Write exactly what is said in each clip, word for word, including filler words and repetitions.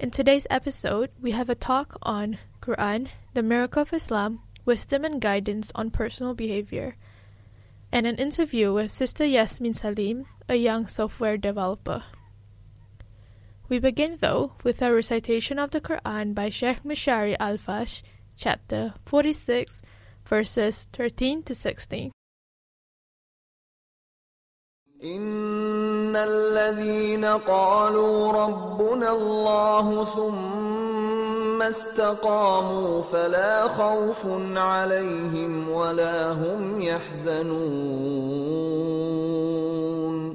In today's episode, we have a talk on Quran, the miracle of Islam, wisdom and guidance on personal behavior, and an interview with Sister Yasmin Salim, a young software developer. We begin, though, with a recitation of the Quran by Sheikh Mishari Al-Fash, chapter forty-six, verses thirteen to sixteen. إن الذين قالوا ربنا الله ثم استقاموا فلا خوف عليهم ولا هم يحزنون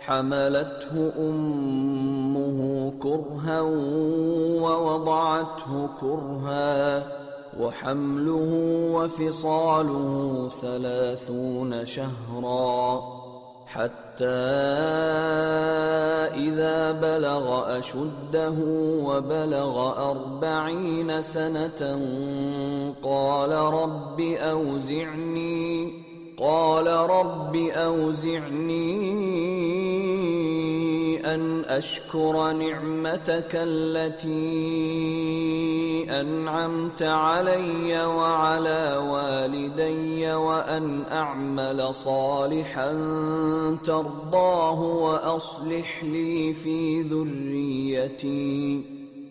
حملته أمه كرها ووضعته كرها وحمله وفصاله ثلاثون شهرا حتى إذا بلغ أشده وبلغ أربعين سنة قال رب أوزعني قال رب أوزعني أن أشكر نعمتك التي أنعمت علي وعلى والدي وأن أعمل صالحا ترضاه وأصلح لي في ذريتي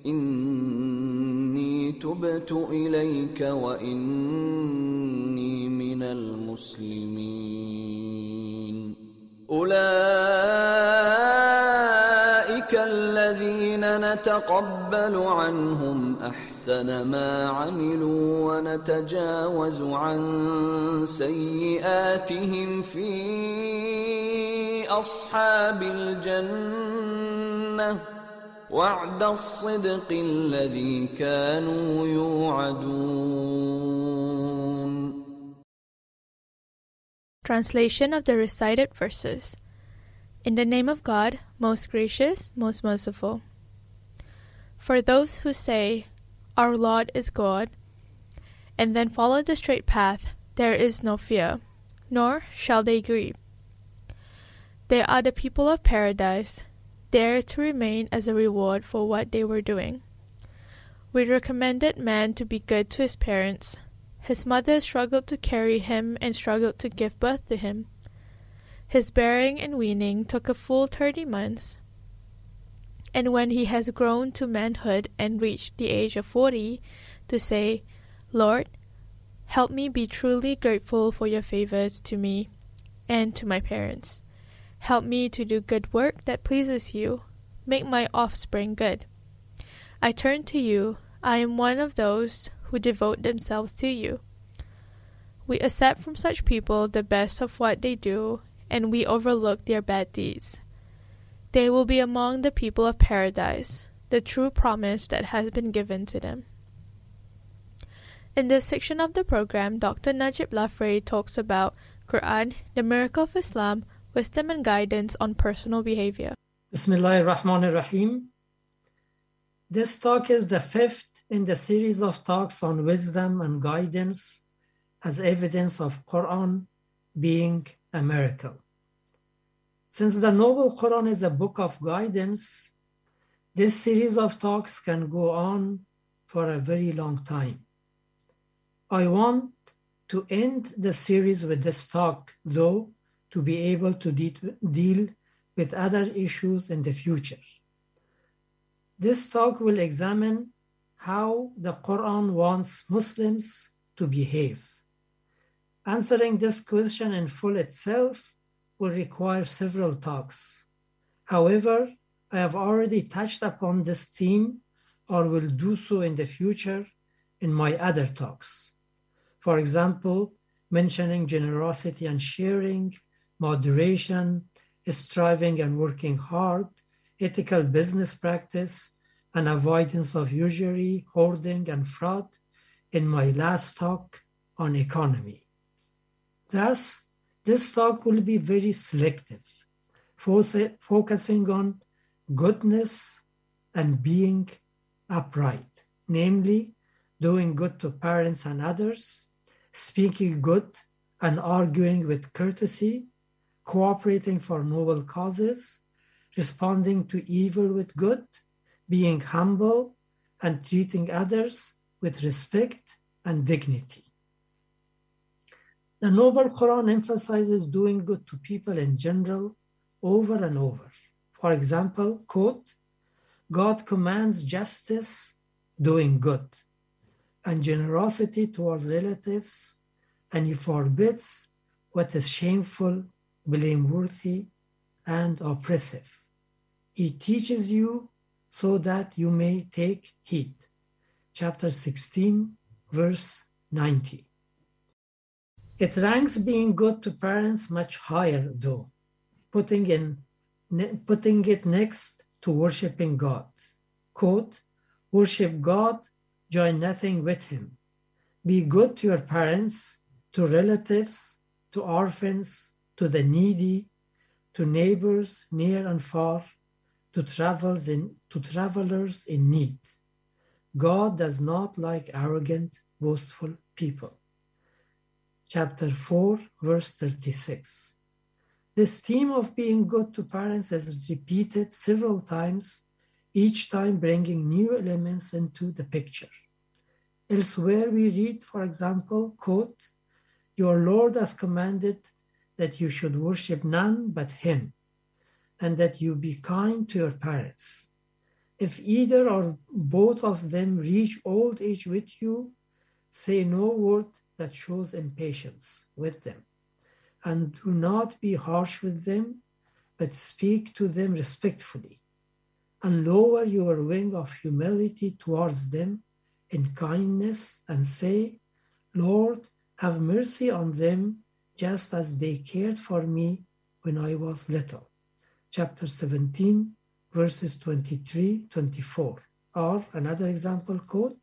إني تبت إليك وإني من المسلمين أولئك الذين نتقبل عنهم أحسن ما عملوا ونتجاوز عن سيئاتهم في أصحاب الجنة وعد الصدق الذي كانوا يوعدون. Translation of the recited verses. In the name of God, most gracious, most merciful. For those who say, Our Lord is God, and then follow the straight path, there is no fear, nor shall they grieve. They are the people of paradise, there to remain as a reward for what they were doing. We recommended man to be good to his parents. His mother struggled to carry him and struggled to give birth to him. His bearing and weaning took a full thirty months. And when he has grown to manhood and reached the age of forty, to say, Lord, help me be truly grateful for your favors to me and to my parents. Help me to do good work that pleases you. Make my offspring good. I turn to you. I am one of those who devote themselves to you. We accept from such people the best of what they do, and we overlook their bad deeds. They will be among the people of paradise, the true promise that has been given to them. In this section of the program, Doctor Najib Lafrey talks about Quran, the miracle of Islam, wisdom and guidance on personal behavior. Bismillahirrahmanirrahim. This talk is the fifth in the series of talks on wisdom and guidance as evidence of Quran being a miracle. Since the Noble Quran is a book of guidance, this series of talks can go on for a very long time. I want to end the series with this talk, though, to be able to de- deal with other issues in the future. This talk will examine how the Quran wants Muslims to behave. Answering this question in full itself will require several talks. However, I have already touched upon this theme or will do so in the future in my other talks. For example, mentioning generosity and sharing, moderation, striving and working hard, ethical business practice, and avoidance of usury, hoarding, and fraud in my last talk on economy. Thus, this talk will be very selective, focusing on goodness and being upright, namely doing good to parents and others, speaking good and arguing with courtesy, cooperating for noble causes, responding to evil with good, being humble, and treating others with respect and dignity. The Noble Quran emphasizes doing good to people in general over and over. For example, quote, God commands justice, doing good, and generosity towards relatives, and He forbids what is shameful, blameworthy, and oppressive. He teaches you so that you may take heed. Chapter sixteen, verse ninety. It ranks being good to parents much higher, though, putting in putting it next to worshiping God. Quote, worship God, join nothing with Him. Be good to your parents, to relatives, to orphans, to the needy, to neighbors near and far, to travels in, to travelers in need. God does not like arrogant, boastful people. Chapter four, verse thirty-six. This theme of being good to parents is repeated several times, each time bringing new elements into the picture. Elsewhere we read, for example, quote, your Lord has commanded that you should worship none but Him, and that you be kind to your parents. If either or both of them reach old age with you, say no word that shows impatience with them, and do not be harsh with them, but speak to them respectfully, and lower your wing of humility towards them in kindness, and say, Lord, have mercy on them, just as they cared for me when I was little. Chapter seventeen, verses twenty-three, twenty-four. Or another example, quote,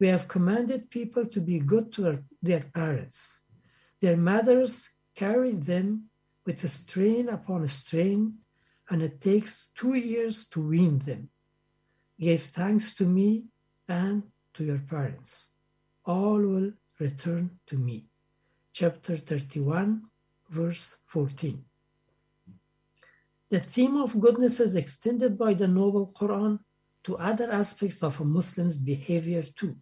we have commanded people to be good to their parents. Their mothers carried them with a strain upon a strain, and it takes two years to wean them. Give thanks to me and to your parents. All will return to me. Chapter thirty-one, verse fourteen. The theme of goodness is extended by the Noble Quran to other aspects of a Muslim's behavior too,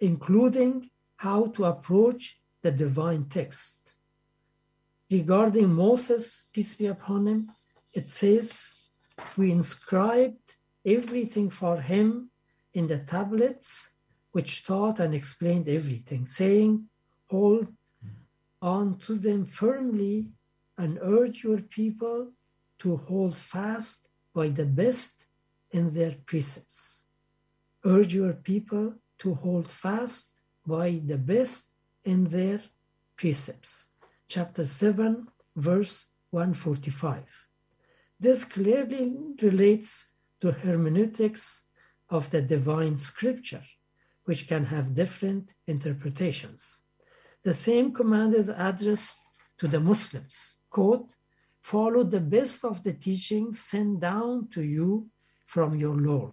including how to approach the divine text. Regarding Moses, peace be upon him, it says, we inscribed everything for him in the tablets, which taught and explained everything, saying, hold on to them firmly and urge your people to hold fast by the best in their precepts. Urge your people to hold fast by the best in their precepts. Chapter seven, verse one forty-five. This clearly relates to hermeneutics of the divine scripture, which can have different interpretations. The same command is addressed to the Muslims. Quote, follow the best of the teachings sent down to you from your Lord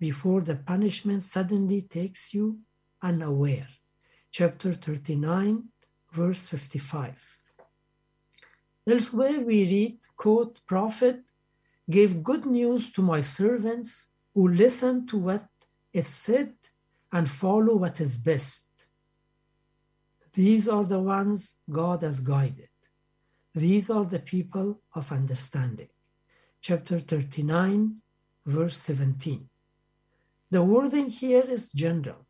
before the punishment suddenly takes you unaware. Chapter thirty-nine, verse fifty-five. Elsewhere we read, quote, Prophet gave good news to my servants who listen to what is said and follow what is best. These are the ones God has guided. These are the people of understanding. Chapter thirty-nine, verse seventeen. The wording here is general.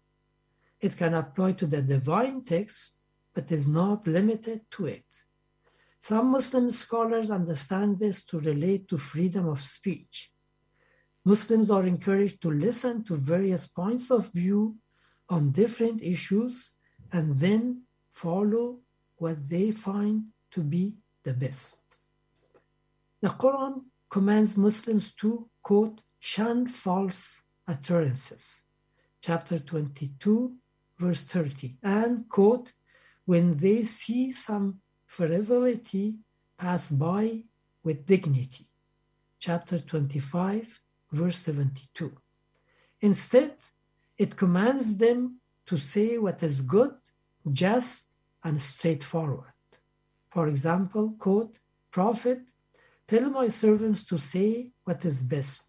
It can apply to the divine text, but is not limited to it. Some Muslim scholars understand this to relate to freedom of speech. Muslims are encouraged to listen to various points of view on different issues and then follow what they find to be the best. The Quran commands Muslims to, quote, shun false utterances, chapter twenty-two, verse thirty, and, quote, when they see some frivolity, pass by with dignity, chapter twenty-five, verse seventy-two. Instead, it commands them to say what is good, just, and straightforward. For example, quote, Prophet, tell my servants to say what is best,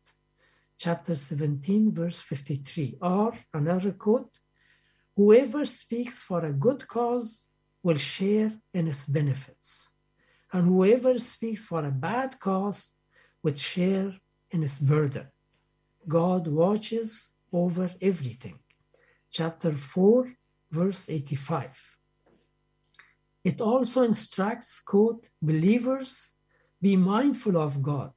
chapter seventeen, verse fifty-three. Or another quote, whoever speaks for a good cause will share in its benefits, and whoever speaks for a bad cause will share in its burden. God watches over everything, chapter four, verse eighty-five. It also instructs, quote, believers, be mindful of God,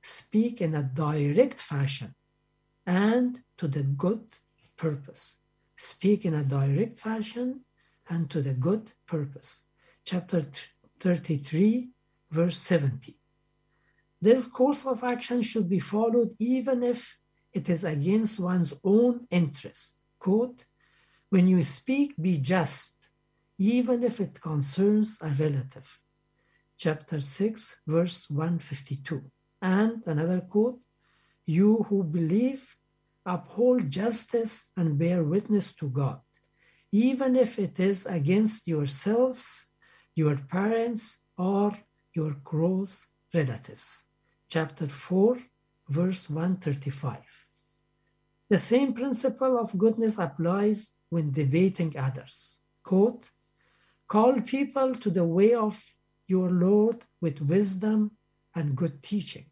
speak in a direct fashion, and to the good purpose. Speak in a direct fashion and to the good purpose. Chapter thirty-three, verse seventy. This course of action should be followed even if it is against one's own interest. Quote, when you speak, be just, even if it concerns a relative. Chapter six, verse one fifty-two. And another quote, you who believe, uphold justice and bear witness to God, even if it is against yourselves, your parents, or your close relatives. Chapter four, verse one thirty-five. The same principle of goodness applies when debating others. Quote, call people to the way of your Lord with wisdom and good teaching.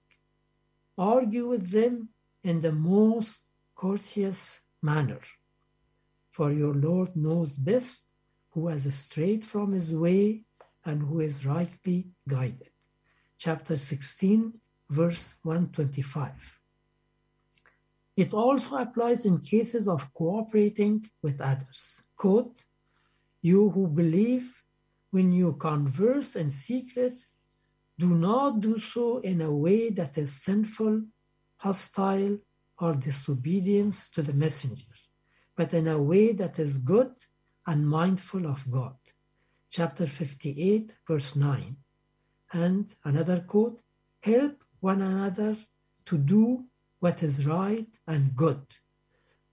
Argue with them in the most courteous manner. For your Lord knows best who has strayed from his way and who is rightly guided. Chapter sixteen, verse one twenty-five. It also applies in cases of cooperating with others. Quote, you who believe, when you converse in secret, do not do so in a way that is sinful, hostile, or disobedience to the messenger, but in a way that is good and mindful of God. Chapter fifty-eight, verse nine. And another quote, help one another to do what is right and good.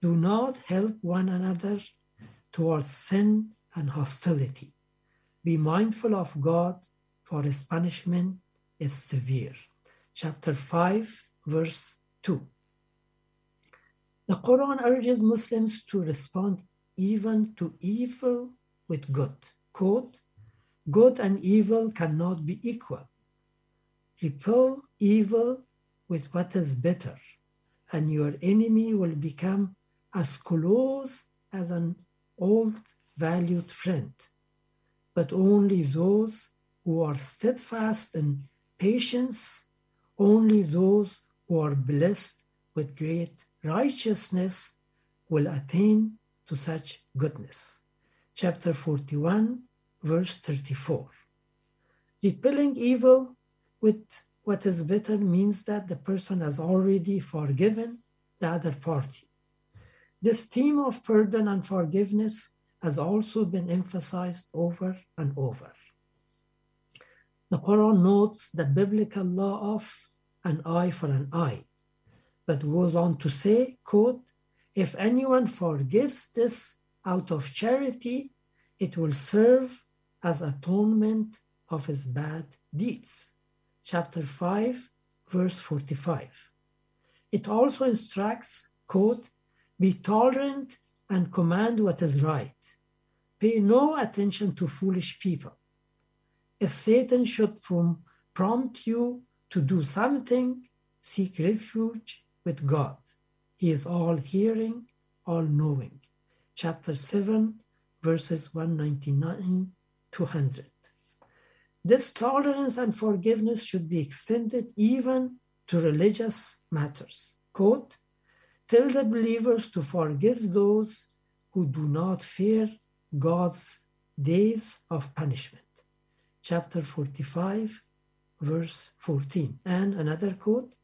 Do not help one another towards sin and hostility. Be mindful of God, for his punishment is severe. Chapter five, verse two. The Quran urges Muslims to respond even to evil with good. Quote, good and evil cannot be equal. Repel evil with what is better, and your enemy will become as close as an old valued friend. But only those who are steadfast in patience, only those who are blessed with great righteousness will attain to such goodness. Chapter forty-one, verse thirty-four. Repelling evil with what is better means that the person has already forgiven the other party. This theme of pardon and forgiveness has also been emphasized over and over. The Quran notes the biblical law of an eye for an eye, but goes on to say, quote, if anyone forgives this out of charity, it will serve as atonement of his bad deeds. Chapter five, verse forty-five. It also instructs, quote, be tolerant and command what is right. Pay no attention to foolish people. If Satan should prom- prompt you to do something, seek refuge with God. He is all-hearing, all-knowing. chapter seven, verses one ninety-nine to one hundred. This tolerance and forgiveness should be extended even to religious matters. Quote, tell the believers to forgive those who do not fear God's days of punishment. Chapter forty-five, verse fourteen. And another quote,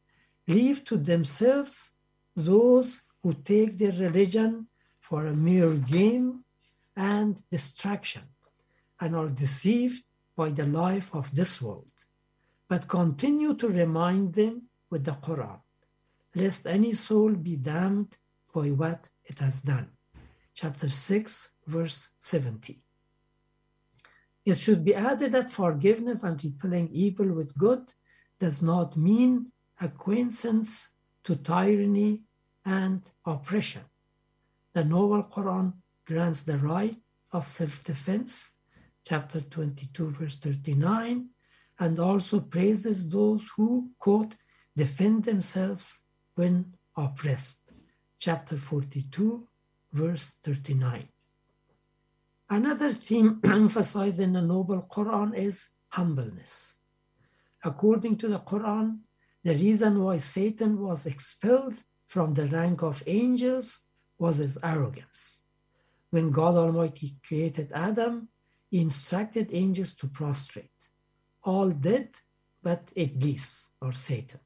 leave to themselves those who take their religion for a mere game and distraction and are deceived by the life of this world, but continue to remind them with the Quran, lest any soul be damned by what it has done. Chapter six, verse seventeen. It should be added that forgiveness and repelling evil with good does not mean acquiescence to tyranny and oppression. The Noble Quran grants the right of self-defense, chapter twenty-two, verse thirty-nine, and also praises those who, quote, defend themselves when oppressed, chapter forty-two, verse thirty-nine. Another theme emphasized in the Noble Quran is humbleness. According to the Quran, the reason why Satan was expelled from the rank of angels was his arrogance. When God Almighty created Adam, he instructed angels to prostrate. All did, but Iblis, or Satan.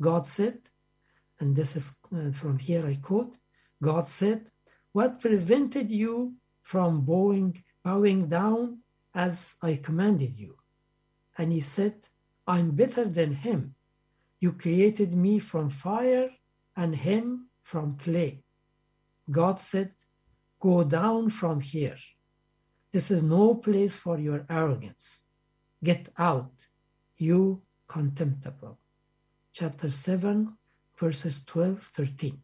God said, and this is uh, from here I quote, God said, what prevented you from bowing, bowing down as I commanded you? And he said, I'm better than him. You created me from fire and him from clay. God said, go down from here. This is no place for your arrogance. Get out, you contemptible. Chapter seven, verses twelve thirteen.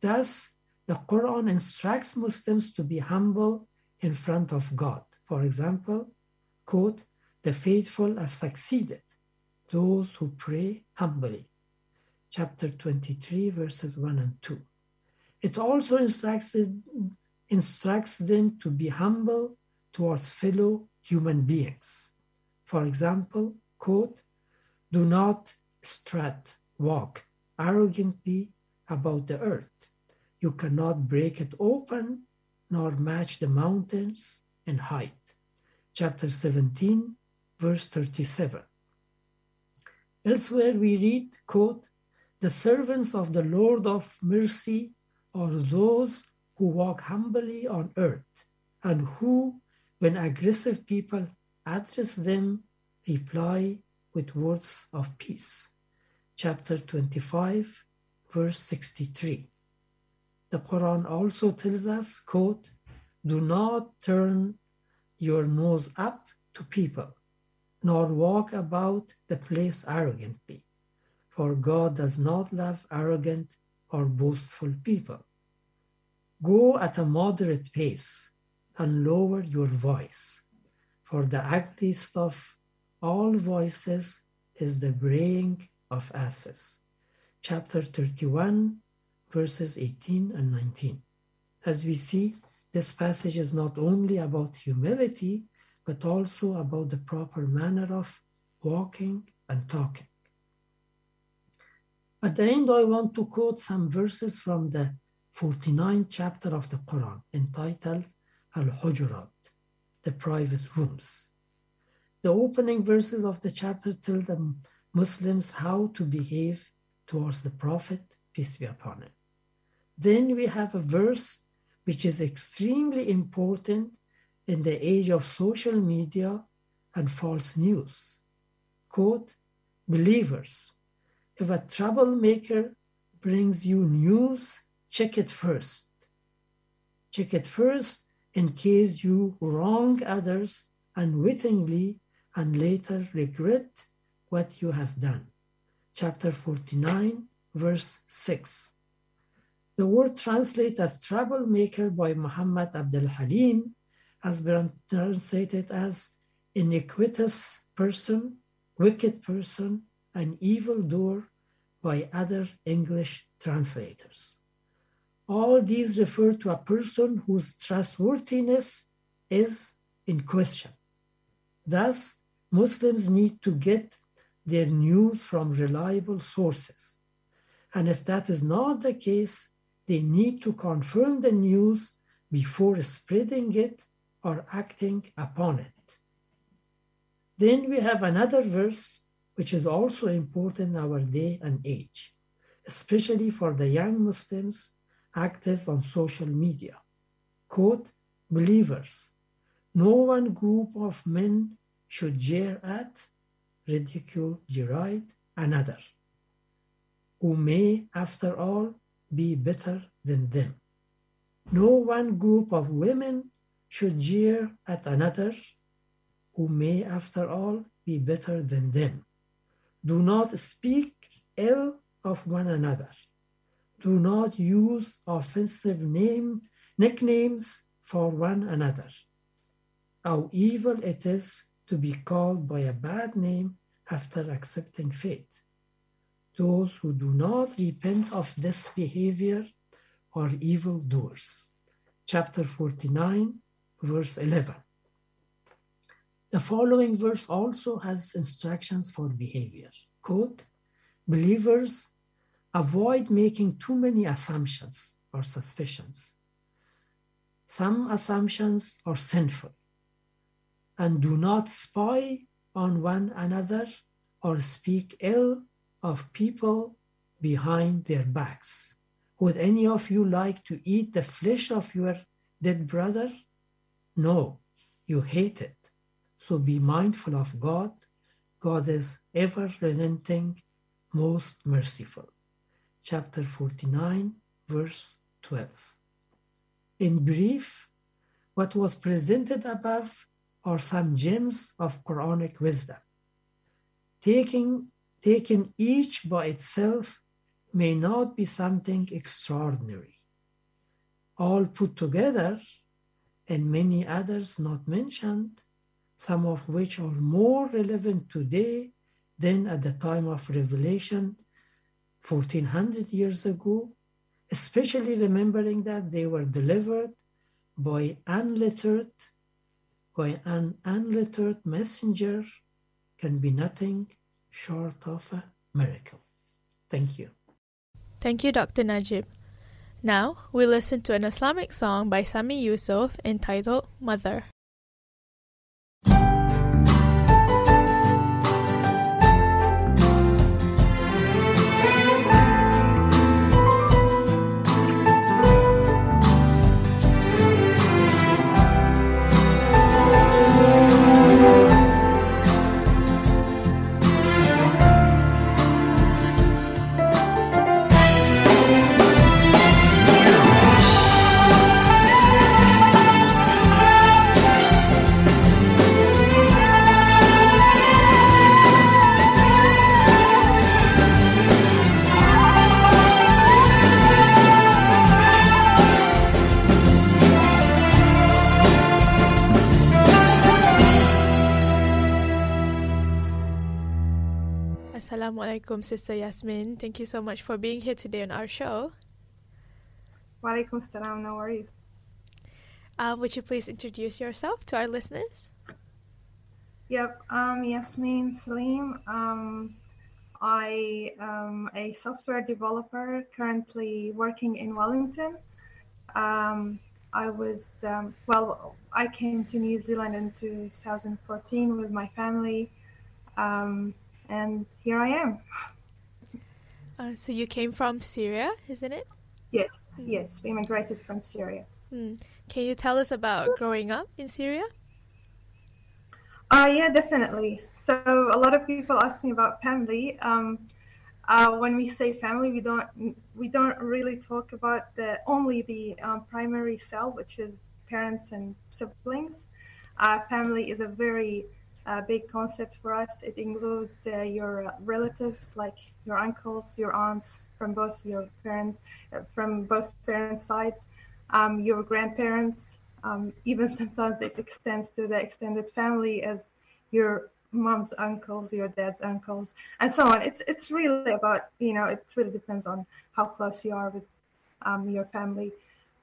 Thus, the Quran instructs Muslims to be humble in front of God. For example, quote, the faithful have succeeded, those who pray humbly. Chapter twenty-three, verses one and two. It also instructs instructs them to be humble towards fellow human beings. For example, quote, do not strut, walk arrogantly about the earth. You cannot break it open nor match the mountains in height. Chapter seventeen, verse thirty-seven. Elsewhere we read, quote, the servants of the Lord of mercy are those who walk humbly on earth, and who, when aggressive people address them, reply with words of peace. Chapter twenty-five, verse sixty-three. The Quran also tells us, quote, do not turn your nose up to people, nor walk about the place arrogantly, for God does not love arrogant or boastful people. Go at a moderate pace and lower your voice, for the ugliest of all voices is the braying of asses. Chapter thirty-one, verses eighteen and nineteen. As we see, this passage is not only about humility, but also about the proper manner of walking and talking. At the end, I want to quote some verses from the forty-ninth chapter of the Quran, entitled Al-Hujurat, the private rooms. The opening verses of the chapter tell the Muslims how to behave towards the Prophet, peace be upon him. Then we have a verse which is extremely important in the age of social media and false news. Quote, believers, if a troublemaker brings you news, check it first. Check it first in case you wrong others unwittingly and later regret what you have done. Chapter forty-nine, verse six. The word translated as troublemaker by Muhammad Abdul Halim has been translated as iniquitous person, wicked person, and evildoer by other English translators. All these refer to a person whose trustworthiness is in question. Thus, Muslims need to get their news from reliable sources. And if that is not the case, they need to confirm the news before spreading it or acting upon it. Then we have another verse which is also important in our day and age, especially for the young Muslims active on social media. Quote, believers, no one group of men should jeer at, ridicule, deride another, who may, after all, be better than them. No one group of women should jeer at another, who may, after all, be better than them. Do not speak ill of one another. Do not use offensive name, nicknames for one another. How evil it is to be called by a bad name after accepting faith. Those who do not repent of this behavior are evildoers. Chapter forty-nine, verse eleven. The following verse also has instructions for behavior. Quote, believers, avoid making too many assumptions or suspicions. Some assumptions are sinful. And do not spy on one another or speak ill of people behind their backs. Would any of you like to eat the flesh of your dead brother? No, you hate it. So be mindful of God. God is ever relenting, most merciful. Chapter forty-nine, verse twelve. In brief, what was presented above are some gems of Quranic wisdom. Taking, taken each by itself may not be something extraordinary. All put together, and many others not mentioned, some of which are more relevant today than at the time of revelation fourteen hundred years ago, especially remembering that they were delivered by unlettered by an unlettered messenger, can be nothing short of a miracle. Thank you. Thank you, Doctor Najib. Now, we listen to an Islamic song by Sami Yusuf entitled Mother. Assalamualaikum, Sister Yasmin. Thank you so much for being here today on our show. Walaikum salam, no worries. Uh, would you please introduce yourself to our listeners? Yep, I'm Yasmin Salim. Um, I am a software developer currently working in Wellington. Um, I was, um, well, I came to New Zealand in two thousand fourteen with my family. Um, And here I am. Uh, so you came from Syria, isn't it? Yes, yes. We immigrated from Syria. Mm. Can you tell us about growing up in Syria? Uh, yeah, definitely. So a lot of people ask me about family. Um, uh, when we say family, we don't we don't really talk about the only the um, primary cell, which is parents and siblings. Uh, family is a very A big concept for us. It includes uh, your relatives, like your uncles, your aunts, from both your parents, uh, from both parents' sides, um, your grandparents. Um, even sometimes it extends to the extended family, as your mom's uncles, your dad's uncles, and so on. It's it's really about you know it really depends on how close you are with um, your family.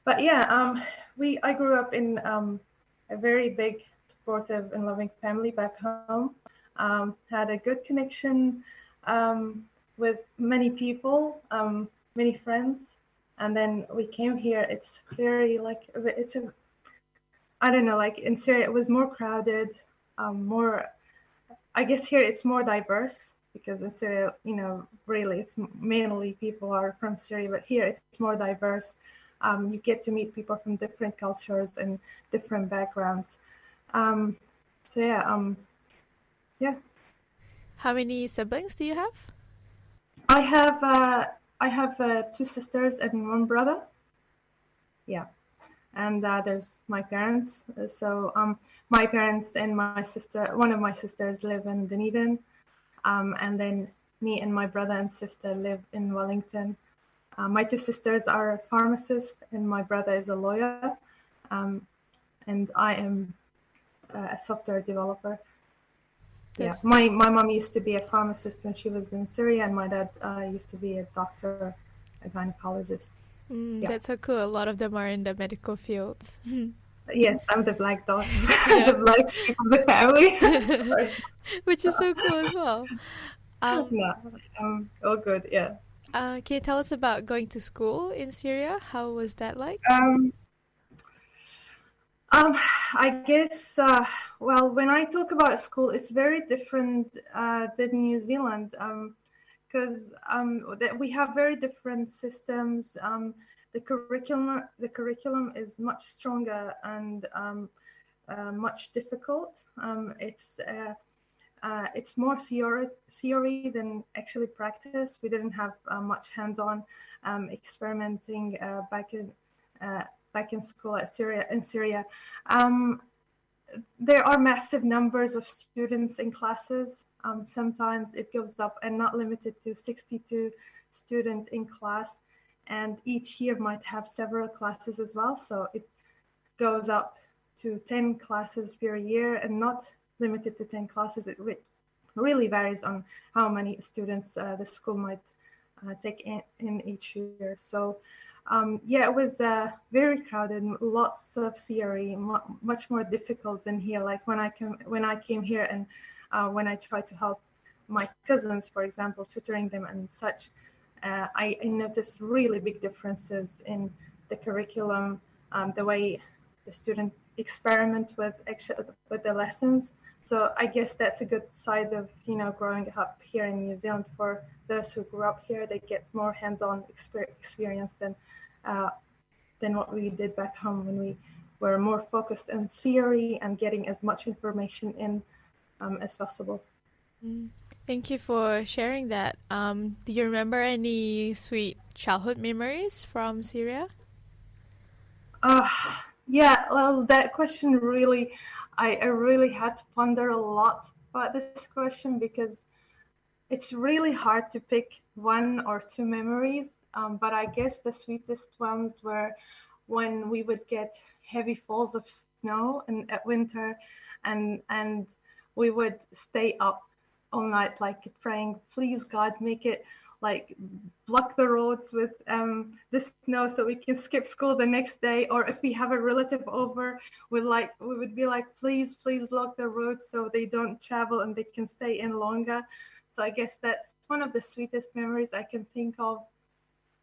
But yeah, um, we I grew up in um, a very big, supportive and loving family back home. Um, had a good connection um, with many people, um, many friends, and then we came here. It's very like it's a I don't know, like in Syria it was more crowded, um, more. I guess here it's more diverse because in Syria, you know, really it's mainly people are from Syria, but here it's more diverse. Um, you get to meet people from different cultures and different backgrounds. Um, so yeah, um, yeah. How many siblings do you have? I have uh, I have uh, two sisters and one brother. Yeah. And uh, there's my parents. So um, my parents and my sister, one of my sisters live in Dunedin. Um, and then me and my brother and sister live in Wellington. Uh, my two sisters are pharmacists and my brother is a lawyer. Um, and I am a software developer. Yes. Yeah. My my mom used to be a pharmacist when she was in Syria, and my dad uh, used to be a doctor, a gynecologist. Mm, yeah. That's so cool. A lot of them are in the medical fields. Yes, I'm the black dog, yeah. The black sheep of the family, which is so cool as well. Um, yeah, um, all good. Yeah. Uh, can you tell us about going to school in Syria? How was that like? Um, um, I guess. Uh, well, when I talk about school, it's very different uh, than New Zealand. Um, Because um, that we have very different systems. Um, the curriculum, the curriculum is much stronger and um, uh, much difficult. Um, it's uh, uh, it's more theory theory than actually practice. We didn't have uh, much hands-on um, experimenting uh, back in uh, back in school at Syria in Syria. Um, there are massive numbers of students in classes. Um, sometimes it goes up and not limited to sixty-two students in class, and each year might have several classes as well, so it goes up to ten classes per year and not limited to ten classes. It re- really varies on how many students uh, the school might uh, take in, in each year. So um, yeah, it was uh, very crowded, lots of theory, mo- much more difficult than here. Like when I came, when I came here and Uh, when I try to help my cousins, for example, tutoring them and such, uh, I, I noticed really big differences in the curriculum, um, the way the students experiment with actually with the lessons. So I guess that's a good side of, you know, growing up here in New Zealand. For those who grew up here, they get more hands-on exper- experience than uh, than what we did back home when we were more focused on theory and getting as much information in Um, as possible. Thank you for sharing that. Um, do you remember any sweet childhood memories from Syria? Uh, yeah, well, that question really, I, I really had to ponder a lot about this question because it's really hard to pick one or two memories. Um, but I guess the sweetest ones were when we would get heavy falls of snow and at winter, and and we would stay up all night, like praying, please God, make it, like block the roads with um, the snow so we can skip school the next day. Or if we have a relative over, we like we would be like, please, please block the roads so they don't travel and they can stay in longer. So I guess that's one of the sweetest memories I can think of.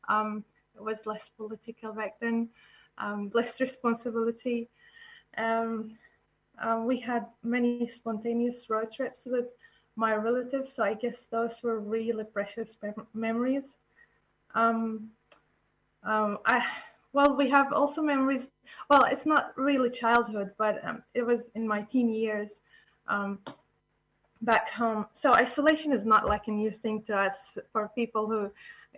Um, it was less political back then, um, less responsibility. Um, Um, we had many spontaneous road trips with my relatives, so I guess those were really precious mem- memories. Um, um, I, well, we have also memories, well, it's not really childhood, but um, it was in my teen years um, back home. So isolation is not like a new thing to us for people who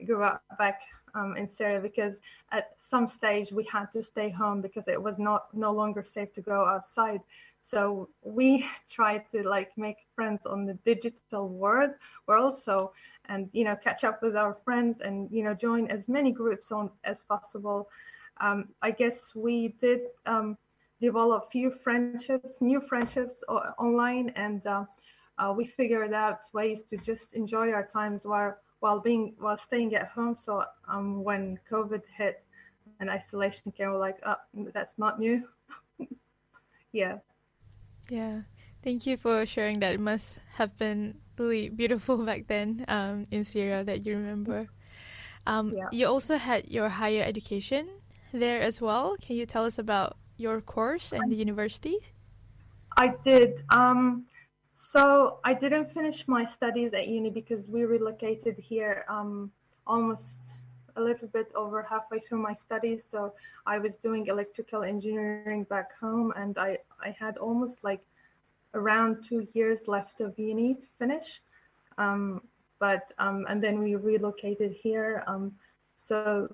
grew up back um, in Syria, because at some stage we had to stay home because it was not no longer safe to go outside. So we tried to like make friends on the digital world world so and you know catch up with our friends and you know join as many groups on as possible. Um, I guess we did um, develop few friendships, new friendships o- online, and uh, uh, we figured out ways to just enjoy our times while. While being while staying at home. So um, when COVID hit, and isolation care were like, oh, that's not new. yeah. Yeah. Thank you for sharing that. It must have been really beautiful back then um, in Syria that you remember. Um, yeah. You also had your higher education there as well. Can you tell us about your course and the universities? I did. Um, so I didn't finish my studies at uni because we relocated here um, almost a little bit over halfway through my studies. So I was doing electrical engineering back home, and I, I had almost like around two years left of uni to finish. Um, but, um, and then we relocated here. Um, so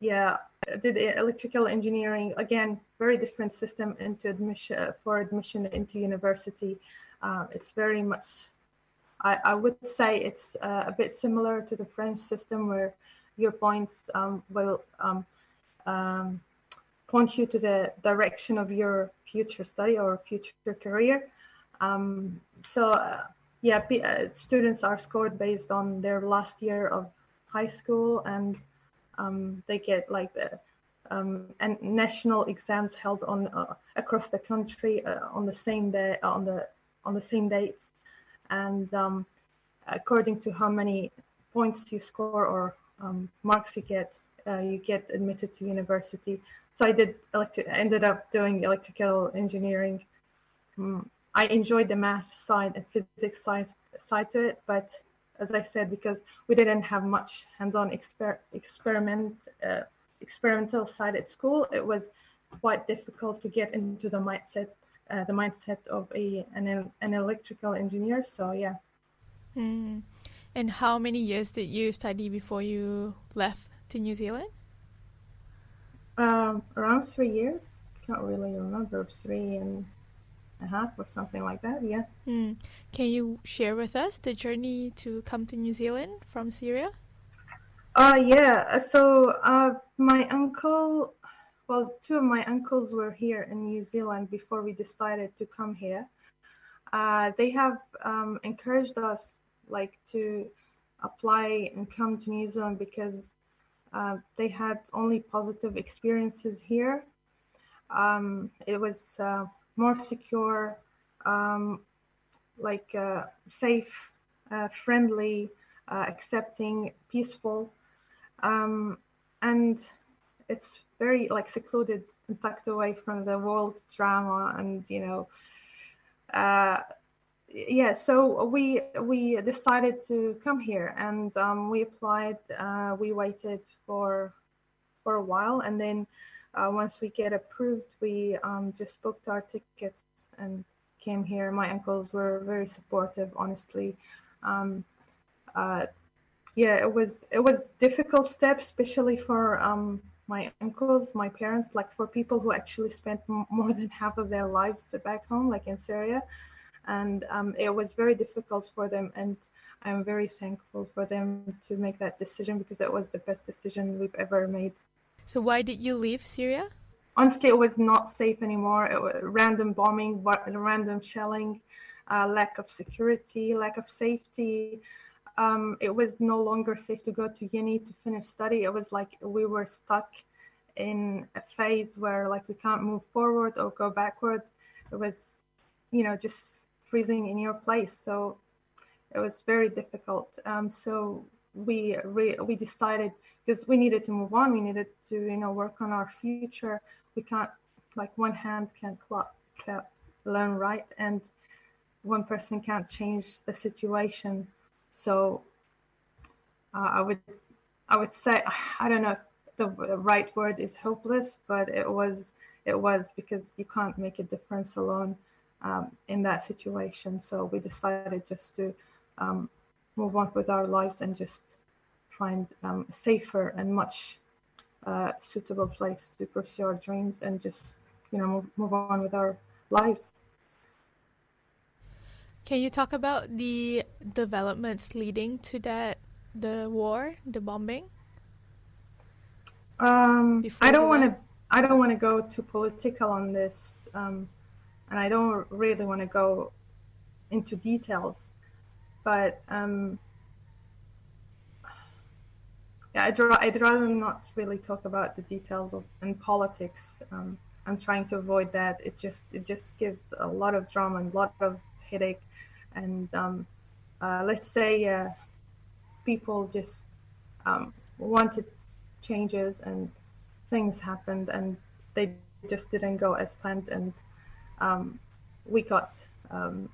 yeah, I did electrical engineering, again, very different system into admission for admission into university. Uh, it's very much, I, I would say it's uh, a bit similar to the French system where your points um, will um, um, point you to the direction of your future study or future career. Um, so uh, yeah, P- uh, students are scored based on their last year of high school, and um, they get like the um, and national exams held on uh, across the country uh, on the same day on the on the same dates, and um, according to how many points you score or um, marks you get, Uh, you get admitted to university. So I did electri- ended up doing electrical engineering. Um, I enjoyed the math side and physics side, side to it, but as I said, because we didn't have much hands-on exper- experiment uh, experimental side at school, it was quite difficult to get into the mindset uh, the mindset of a an, an electrical engineer. So yeah. Mm. And how many years did you study before you left to New Zealand? Um, around three years. I can't really remember, three and a half or something like that, yeah. Mm. Can you share with us the journey to come to New Zealand from Syria? Uh, yeah, so uh, my uncle, well, two of my uncles were here in New Zealand before we decided to come here. Uh, they have um, encouraged us like to apply and come to New Zealand because Uh, they had only positive experiences here. Um, it was uh, more secure, um, like uh, safe, uh, friendly, uh, accepting, peaceful. Um, and it's very like secluded and tucked away from the world's drama and, you know, uh, yeah, so we we decided to come here, and um, we applied. Uh, we waited for for a while, and then uh, once we get approved, we um, just booked our tickets and came here. My uncles were very supportive, honestly. Um, uh, yeah, it was it was difficult step, especially for um, my uncles, my parents, like for people who actually spent m- more than half of their lives back home, like in Syria. And um, it was very difficult for them, and I'm very thankful for them to make that decision because it was the best decision we've ever made. So why did you leave Syria? Honestly, it was not safe anymore. It was random bombing, random shelling, uh, lack of security, lack of safety. Um, it was no longer safe to go to uni to finish study. It was like we were stuck in a phase where like we can't move forward or go backward. It was, you know, just freezing in your place, so it was very difficult. Um, so we re- we decided, because we needed to move on, we needed to, you know, work on our future. We can't, like, one hand can't cl- cl- learn right, and one person can't change the situation. So uh, I would I would say, I don't know if the right word is hopeless, but it was it was because you can't make a difference alone. Um, in that situation, so we decided just to um, move on with our lives and just find um, a safer and much uh, suitable place to pursue our dreams and just, you know, move, move on with our lives. Can you talk about the developments leading to that, the war, the bombing? Um, I don't want to. I don't want to go too political on this. Um, And I don't really want to go into details, but um, yeah, I'd, ra- I'd rather not really talk about the details of and politics. Um, I'm trying to avoid that. It just it just gives a lot of drama and a lot of headache. And um, uh, let's say uh, people just um, wanted changes and things happened and they just didn't go as planned. And um, we got, um,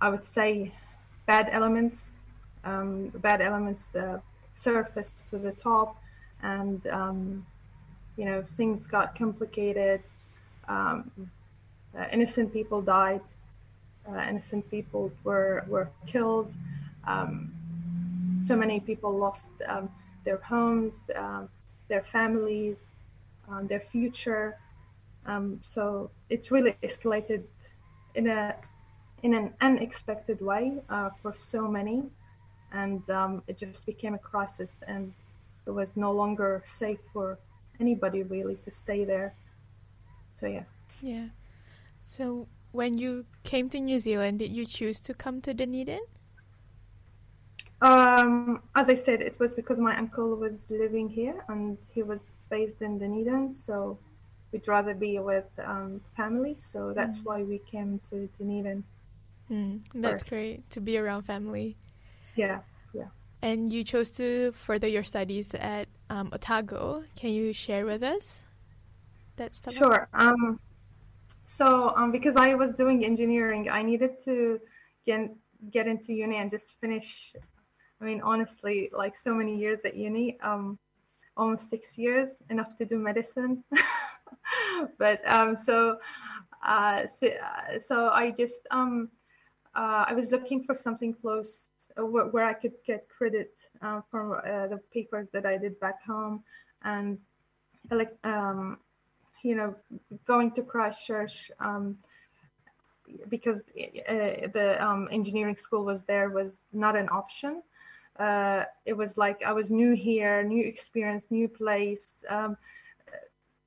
I would say, bad elements, um, bad elements uh, surfaced to the top, and um, you know, things got complicated. Um, uh, innocent people died. Uh, innocent people were were killed. Um, so many people lost um, their homes, um, their families, um, their future. Um, so it's really escalated in a in an unexpected way uh, for so many, and um, it just became a crisis, and it was no longer safe for anybody really to stay there. So yeah. Yeah. So when you came to New Zealand, did you choose to come to Dunedin? Um, as I said, it was because my uncle was living here and he was based in Dunedin, so we'd rather be with um, family. So that's mm. why we came to Dunedin. Mm, that's first. Great to be around family. Yeah, yeah. And you chose to further your studies at um, Otago. Can you share with us that stuff? Sure. Um, So um, because I was doing engineering, I needed to get, get into uni and just finish. I mean, honestly, like so many years at uni, um, almost six years, enough to do medicine. but um, so, uh, so, uh, so I just, um, uh, I was looking for something close uh, wh- where I could get credit uh, for uh, the papers that I did back home. And like, um, you know, going to Christchurch um, because uh, the um, engineering school was there was not an option. Uh, it was like I was new here, new experience, new place. Um,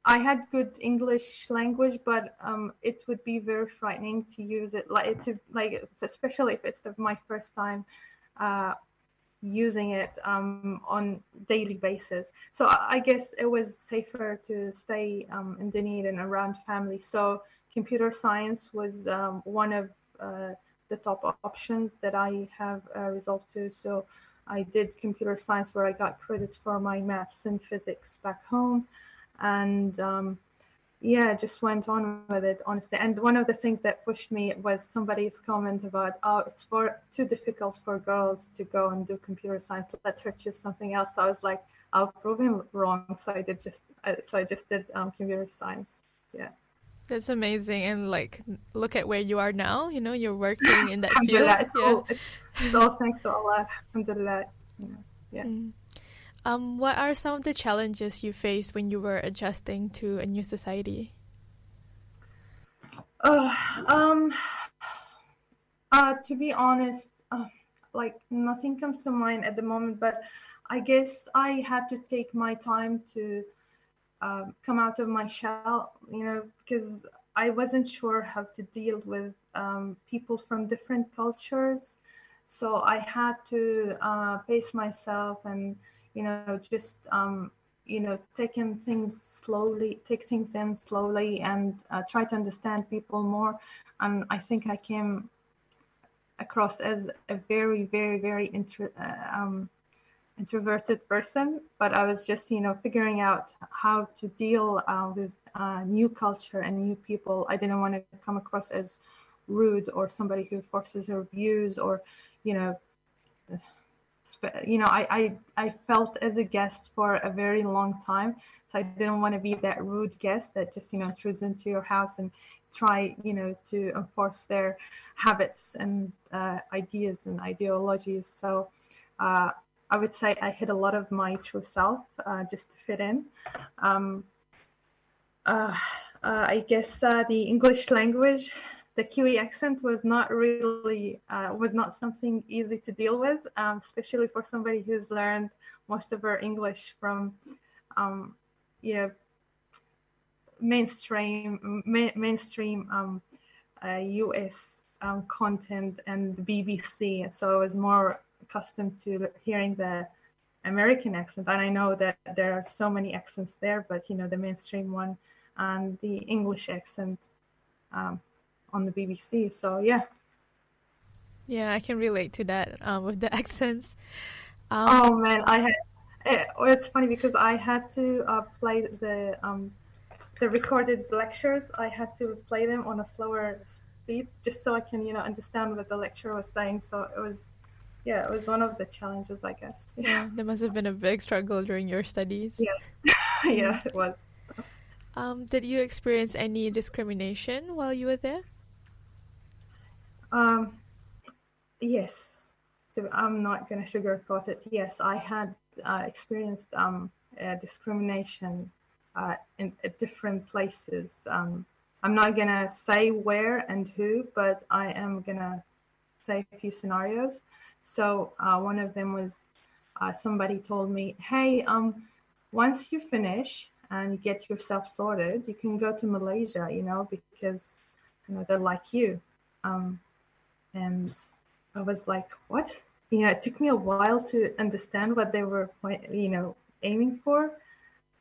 I had good English language, but um, it would be very frightening to use it, like, to, like especially if it's the, my first time uh, using it um, on daily basis. So I guess it was safer to stay um, in Dunedin around family. So computer science was um, one of uh, the top options that I have uh, resolved to. So I did computer science where I got credit for my maths and physics back home. And um, yeah, just went on with it, honestly. And one of the things that pushed me was somebody's comment about, oh, it's for too difficult for girls to go and do computer science. Let her choose something else. So I was like, I'll prove him wrong. So I did just, so I just did um, computer science. Yeah, that's amazing. And like, look at where you are now. You know, you're working in that field. It's, yeah. all, it's, it's all thanks to Allah. Alhamdulillah. Yeah. yeah. Mm. Um, what are some of the challenges you faced when you were adjusting to a new society? Uh, um, uh, to be honest, uh, like nothing comes to mind at the moment, but I guess I had to take my time to uh, come out of my shell, you know, because I wasn't sure how to deal with um, people from different cultures. So I had to uh, pace myself and, you know, just, um, you know, taking things slowly, take things in slowly and uh, try to understand people more. And I think I came across as a very, very, very intro, uh, um, introverted person. But I was just, you know, figuring out how to deal uh, with uh, new culture and new people. I didn't want to come across as rude or somebody who forces her views or, you know, you know, I, I, I felt as a guest for a very long time. So I didn't want to be that rude guest that just, you know, intrudes into your house and try, you know, to enforce their habits and uh, ideas and ideologies. So uh, I would say I hid a lot of my true self uh, just to fit in. Um, uh, uh, I guess uh, the English language, the Kiwi accent was not really, uh, was not something easy to deal with, um, especially for somebody who's learned most of her English from, um, you know, mainstream, ma- mainstream um, uh, U S um, content and B B C. So I was more accustomed to hearing the American accent, and I know that there are so many accents there, but you know, the mainstream one and the English accent um, on the B B C. So yeah. Yeah, I can relate to that um, with the accents. Um, oh man, I had it, it's funny because I had to uh, play the um, the recorded lectures. I had to play them on a slower speed just so I can, you know, understand what the lecturer was saying. So it was. Yeah, it was one of the challenges, I guess. Yeah. Yeah, there must have been a big struggle during your studies. Yeah, yeah, it was. Um, did you experience any discrimination while you were there? Um, yes. I'm not going to sugarcoat it. Yes, I had uh, experienced um, uh, discrimination uh, in at different places. Um, I'm not going to say where and who, but I am going to say a few scenarios. So uh, one of them was uh, somebody told me, hey, um, once you finish and get yourself sorted, you can go to Malaysia, you know, because, you know, they're like you. Um, and I was like, what? You know, it took me a while to understand what they were, you know, aiming for.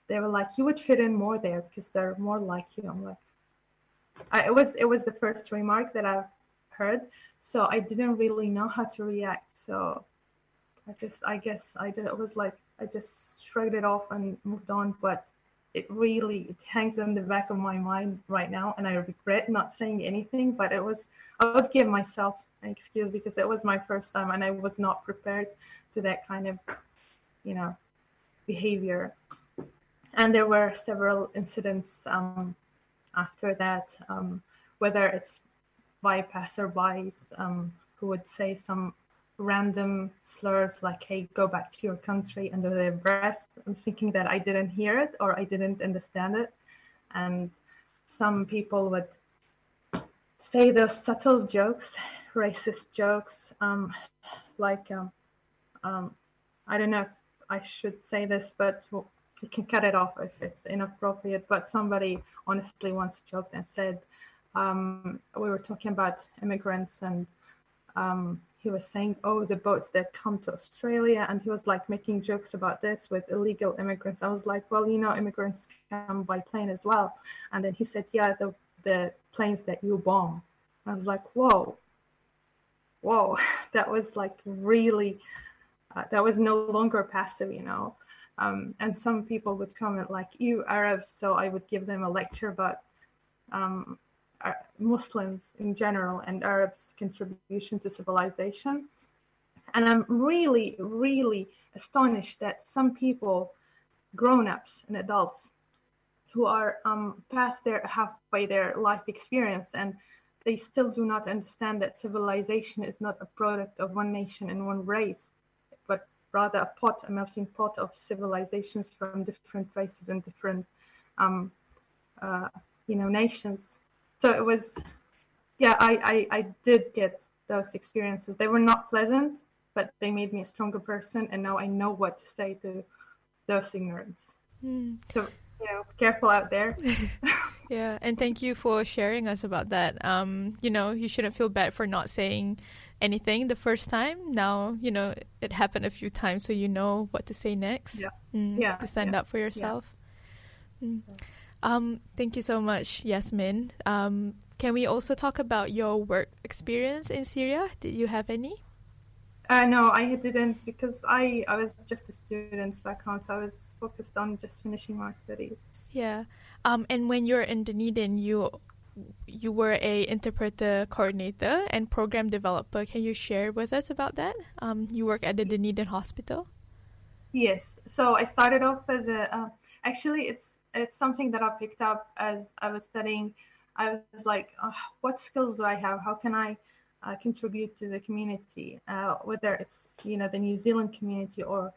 They were like, you would fit in more there because they're more like you. I'm like, I, it was it was the first remark that I've heard. So I didn't really know how to react. So I just, I guess I just, it was like, I just shrugged it off and moved on. But it really, it hangs on the back of my mind right now. And I regret not saying anything, but it was, I would give myself an excuse because it was my first time and I was not prepared to that kind of, you know, behavior. And there were several incidents um, after that, um, whether it's by passerbys um, who would say some random slurs like, hey, go back to your country under their breath. I'm thinking that I didn't hear it or I didn't understand it. And some people would say those subtle jokes, racist jokes, um, like, um, um, I don't know if I should say this, but you can cut it off if it's inappropriate. But somebody honestly once joked and said, Um, we were talking about immigrants and um, he was saying, oh, the boats that come to Australia. And he was like making jokes about this with illegal immigrants. I was like, well, you know, immigrants come by plane as well. And then he said, yeah, the, the planes that you bomb. I was like, whoa, whoa, that was like really, uh, that was no longer passive, you know. Um, and some people would comment like, you Arabs. So I would give them a lecture about um Muslims in general and Arabs' contribution to civilization. And I'm really, really astonished that some people, grown-ups and adults, who are um, past their halfway their life experience, and they still do not understand that civilization is not a product of one nation and one race, but rather a pot, a melting pot of civilizations from different races and different, um, uh, you know, nations. So it was, yeah, I, I, I did get those experiences. They were not pleasant, but they made me a stronger person. And now I know what to say to those ignorants. Mm. So, you know, careful out there. Yeah. And thank you for sharing us about that. Um, you know, you shouldn't feel bad for not saying anything the first time. Now, you know, it happened a few times, so you know what to say next. Yeah. Mm, yeah. To stand yeah. up for yourself. Yeah. Mm. Okay. Um, thank you so much, Yasmin. Um, can we also talk about your work experience in Syria? Did you have any? Uh, no, I didn't because I, I was just a student back home, so I was focused on just finishing my studies. Yeah. Um, and when you were in Dunedin, you you were a interpreter coordinator and program developer. Can you share with us about that? Um, you work at the Dunedin Hospital? Yes. So I started off as a... Uh, actually, it's It's something that I picked up as I was studying. I was like, oh, what skills do I have? How can I uh, contribute to the community, uh, whether it's, you know, the New Zealand community or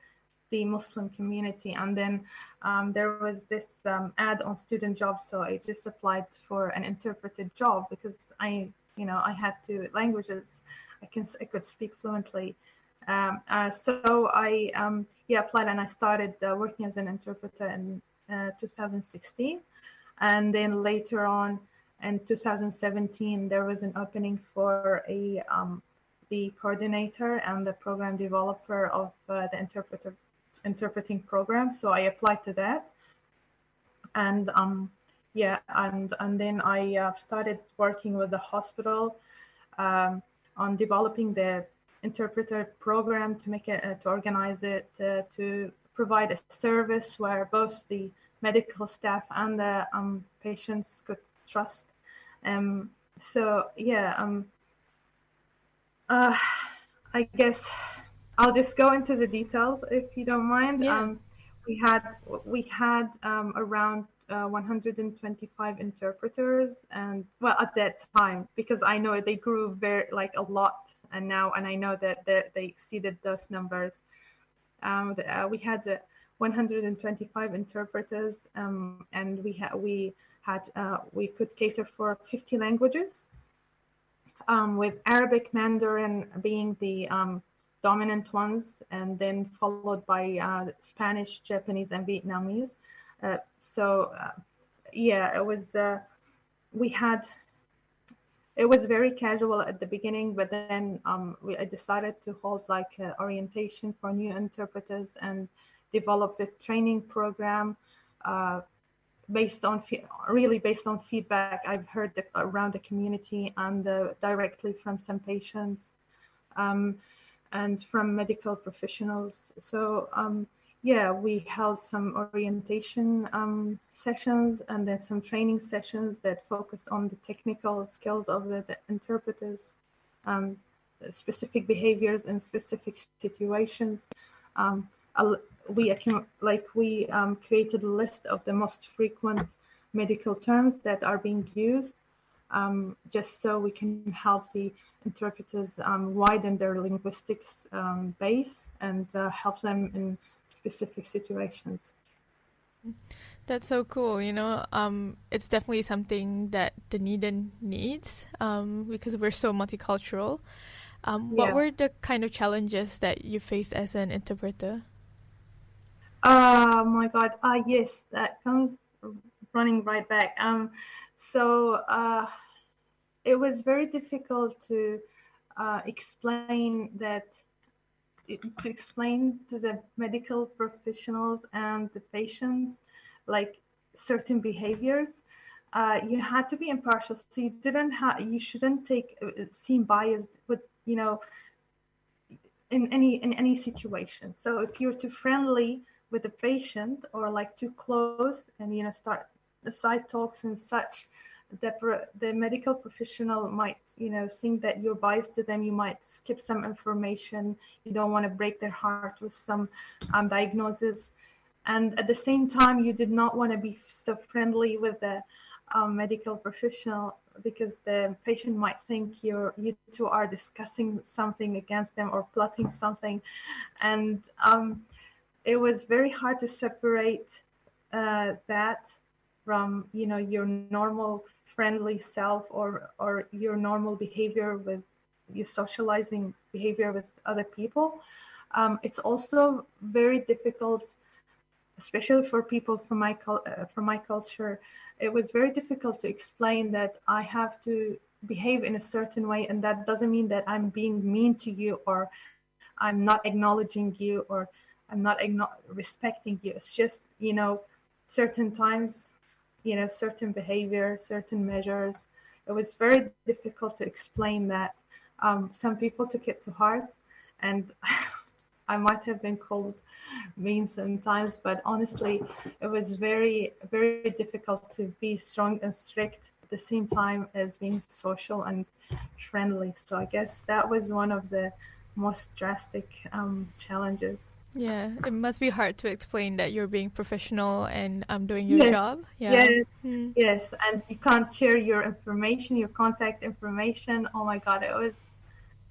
the Muslim community? And then um, there was this um, ad on student jobs. So I just applied for an interpreted job because I, you know, I had two languages. I can I could speak fluently. Um, uh, so I um, yeah applied and I started uh, working as an interpreter in Uh, two thousand sixteen, and then later on in two thousand seventeen there was an opening for a um, the coordinator and the program developer of uh, the interpreter interpreting program, so I applied to that, and um yeah, and and then I uh, started working with the hospital um, on developing the interpreter program to make it, uh, to organize it, uh, to provide a service where both the medical staff and the um, patients could trust. Um, so yeah, um, uh, I guess I'll just go into the details if you don't mind. Yeah. Um, we had we had um, around uh, one hundred twenty-five interpreters, and well, at that time, because I know they grew very like a lot, and now and I know that they, they exceeded those numbers. Um, uh, we had uh, one hundred twenty-five interpreters, um, and we had we had uh, we could cater for fifty languages, um, with Arabic, Mandarin being the um, dominant ones, and then followed by uh, Spanish, Japanese, and Vietnamese. Uh, so, uh, yeah, it was. Uh, we had. It was very casual at the beginning, but then um, we I decided to hold like uh, orientation for new interpreters and developed a training program uh, based on fe- really based on feedback I've heard the, around the community and uh, directly from some patients um, and from medical professionals. So um, yeah, we held some orientation um, sessions and then some training sessions that focused on the technical skills of the, the interpreters, um, specific behaviors in specific situations. Um, we like we um, created a list of the most frequent medical terms that are being used, um, just so we can help the interpreters um, widen their linguistics um, base and uh, help them in specific situations. That's so cool. You know, um, it's definitely something that Dunedin needs um, because we're so multicultural. Um, what yeah. were the kind of challenges that you faced as an interpreter? Oh my God! Ah, uh, yes, that comes running right back. Um, so uh, it was very difficult to uh, explain that to explain to the medical professionals and the patients like certain behaviors. Uh, you had to be impartial, so you didn't have you shouldn't take seem biased with you know in any in any situation. So if you're too friendly with the patient or like too close and you know start the side talks and such, that the medical professional might you know think that you're biased to them. You might skip some information. You don't want to break their heart with some um, diagnosis, and at the same time you did not want to be so friendly with the um, medical professional because the patient might think you're you two are discussing something against them or plotting something, and um, it was very hard to separate uh, that from, you know, your normal friendly self or or your normal behavior with your socializing behavior with other people. Um, it's also very difficult, especially for people from my uh, from my culture. It was very difficult to explain that I have to behave in a certain way, and that doesn't mean that I'm being mean to you or I'm not acknowledging you or I'm not respecting you. It's just, you know, certain times, you know, certain behavior, certain measures. It was very difficult to explain that. Um, some people took it to heart, and I might have been called mean sometimes, but honestly, it was very, very difficult to be strong and strict at the same time as being social and friendly. So I guess that was one of the most drastic um, challenges. Yeah, it must be hard to explain that you're being professional and I'm um, doing your yes. job. Yeah. Yes, mm. yes, and you can't share your information, your contact information. Oh my God, it was,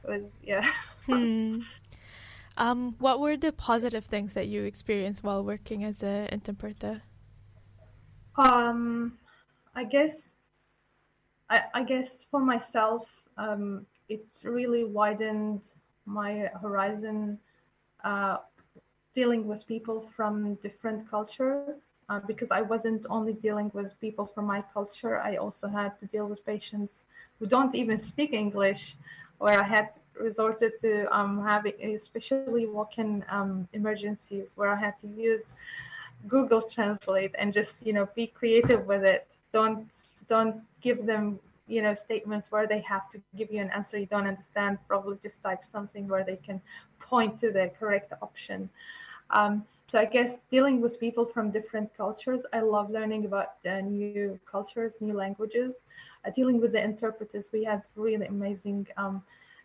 it was, yeah. Mm. Um, what were the positive things that you experienced while working as an interpreter? Um, I guess, I, I guess for myself, um, it's really widened my horizon. Uh, dealing with people from different cultures uh, because I wasn't only dealing with people from my culture. I also had to deal with patients who don't even speak English, where I had resorted to um, having, especially walk-in um, emergencies, where I had to use Google Translate and just, you know, be creative with it. Don't don't give them, you know, statements where they have to give you an answer you don't understand. Probably just type something where they can point to the correct option. Um, so I guess dealing with people from different cultures, I love learning about uh, new cultures, new languages. Uh, dealing with the interpreters, we had really amazing um,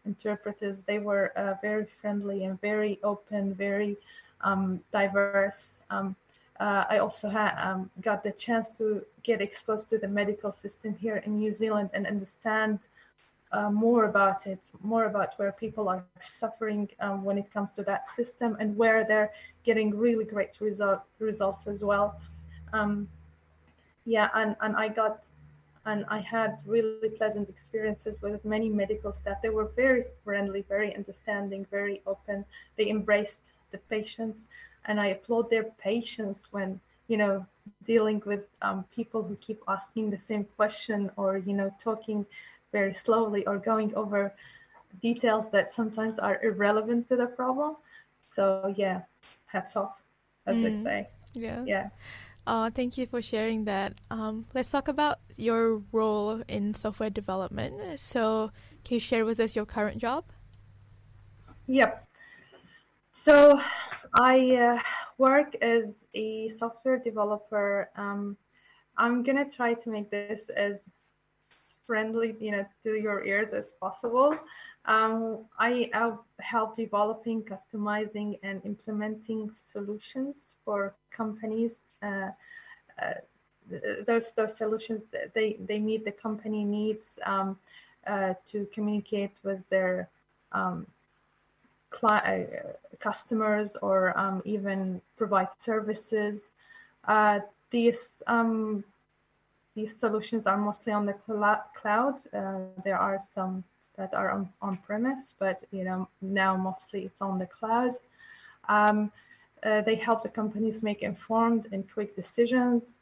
interpreters. They were uh, very friendly and very open, very um, diverse. Um, Uh, I also ha- um, got the chance to get exposed to the medical system here in New Zealand and understand uh, more about it, more about where people are suffering um, when it comes to that system, and where they're getting really great result, results as well. Um, yeah, and, and I got, and I had really pleasant experiences with many medical staff. They were very friendly, very understanding, very open. They embraced the patients. And I applaud their patience when, you know, dealing with um, people who keep asking the same question, or, you know, talking very slowly, or going over details that sometimes are irrelevant to the problem. So, yeah, hats off, as mm. they say. Yeah. Yeah. Uh, thank you for sharing that. Um, let's talk about your role in software development. So can you share with us your current job? Yep. So I uh, work as a software developer. Um, I'm going to try to make this as friendly, you know, to your ears as possible. Um, I help developing, customizing, and implementing solutions for companies. Uh, uh, those those solutions, they, they meet the company needs um, uh, to communicate with their um customers, or um, even provide services. Uh, these um, these solutions are mostly on the cl- cloud. Uh, there are some that are on, on premise, but you know now mostly it's on the cloud. Um, uh, they help the companies make informed and quick decisions.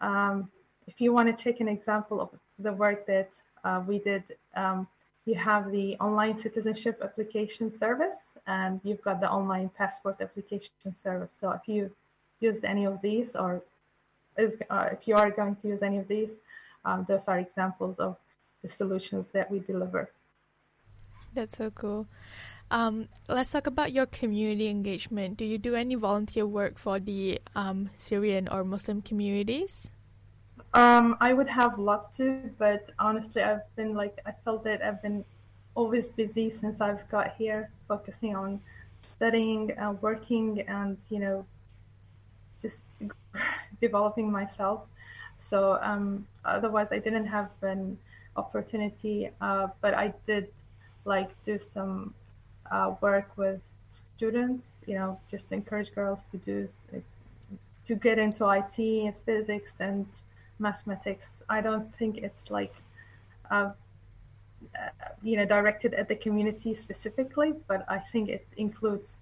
Um, if you want to take an example of the work that uh, we did. Um, You have the online citizenship application service, and you've got the online passport application service. So if you used any of these, or is, uh, if you are going to use any of these, um, those are examples of the solutions that we deliver. That's so cool. Um, let's talk about your community engagement. Do you do any volunteer work for the um, Syrian or Muslim communities? Um, I would have loved to, but honestly, I've been like, I felt that I've been always busy since I've got here, focusing on studying and working and, you know, just developing myself. So um, otherwise I didn't have an opportunity, uh, but I did like do some uh, work with students, you know, just encourage girls to do, to get into I T and physics and mathematics. I don't think it's like, uh, uh, you know, directed at the community specifically, but I think it includes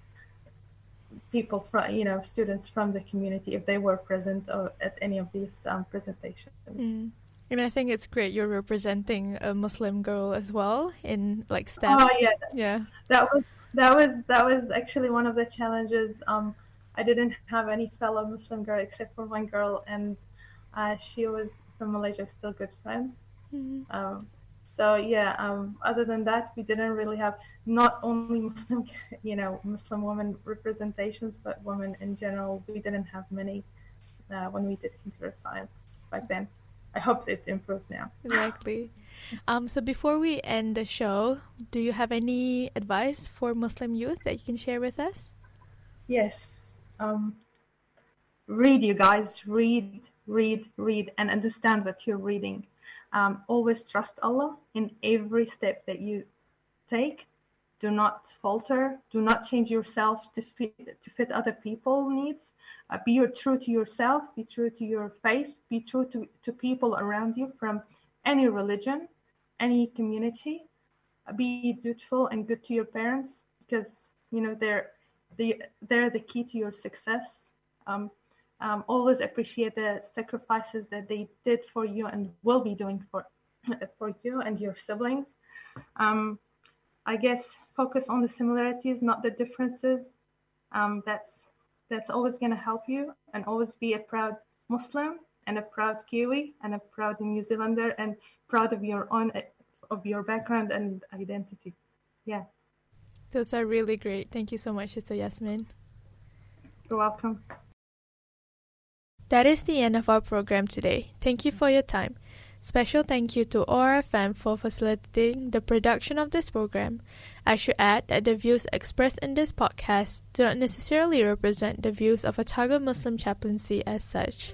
people from, you know, students from the community if they were present or at any of these um, presentations. Mm. And I think it's great you're representing a Muslim girl as well in like STEM. Oh yeah, yeah. That was that was that was actually one of the challenges. Um, I didn't have any fellow Muslim girl except for one girl, and Uh, she was from Malaysia, still good friends. Mm-hmm. Um, so yeah, um, other than that, we didn't really have not only Muslim, you know, Muslim women representations, but women in general. We didn't have many uh, when we did computer science back then. I hope it's improved now. Exactly. Um, so before we end the show, do you have any advice for Muslim youth that you can share with us? Yes. Um, read, you guys, read. Read, read, and understand what you're reading. Um, always trust Allah in every step that you take. Do not falter. Do not change yourself to fit, to fit other people's needs. Uh, be your, true to yourself. Be true to your faith. Be true to, to people around you from any religion, any community. Uh, be dutiful and good to your parents, because you know they're the they're the key to your success. Um, Um, always appreciate the sacrifices that they did for you and will be doing for for you and your siblings. Um, I guess, focus on the similarities, not the differences. Um, that's that's always going to help you, and always be a proud Muslim and a proud Kiwi and a proud New Zealander and proud of your own, of your background and identity. Yeah. Those are really great. Thank you so much, Sister Yasmin. You're welcome. That is the end of our program today. Thank you for your time. Special thank you to O A R F M for facilitating the production of this program. I should add that the views expressed in this podcast do not necessarily represent the views of Otago Muslim Chaplaincy as such.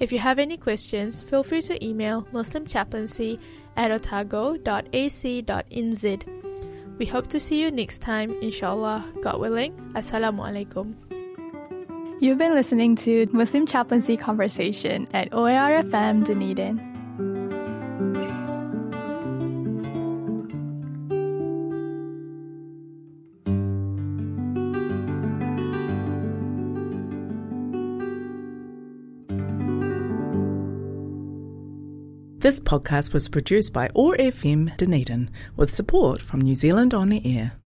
If you have any questions, feel free to email muslimchaplaincy at otago dot a c dot n z. We hope to see you next time, inshallah. God willing, Assalamualaikum. You've been listening to Muslim Chaplaincy Conversation at O A R F M Dunedin. This podcast was produced by O A R F M Dunedin with support from New Zealand On Air.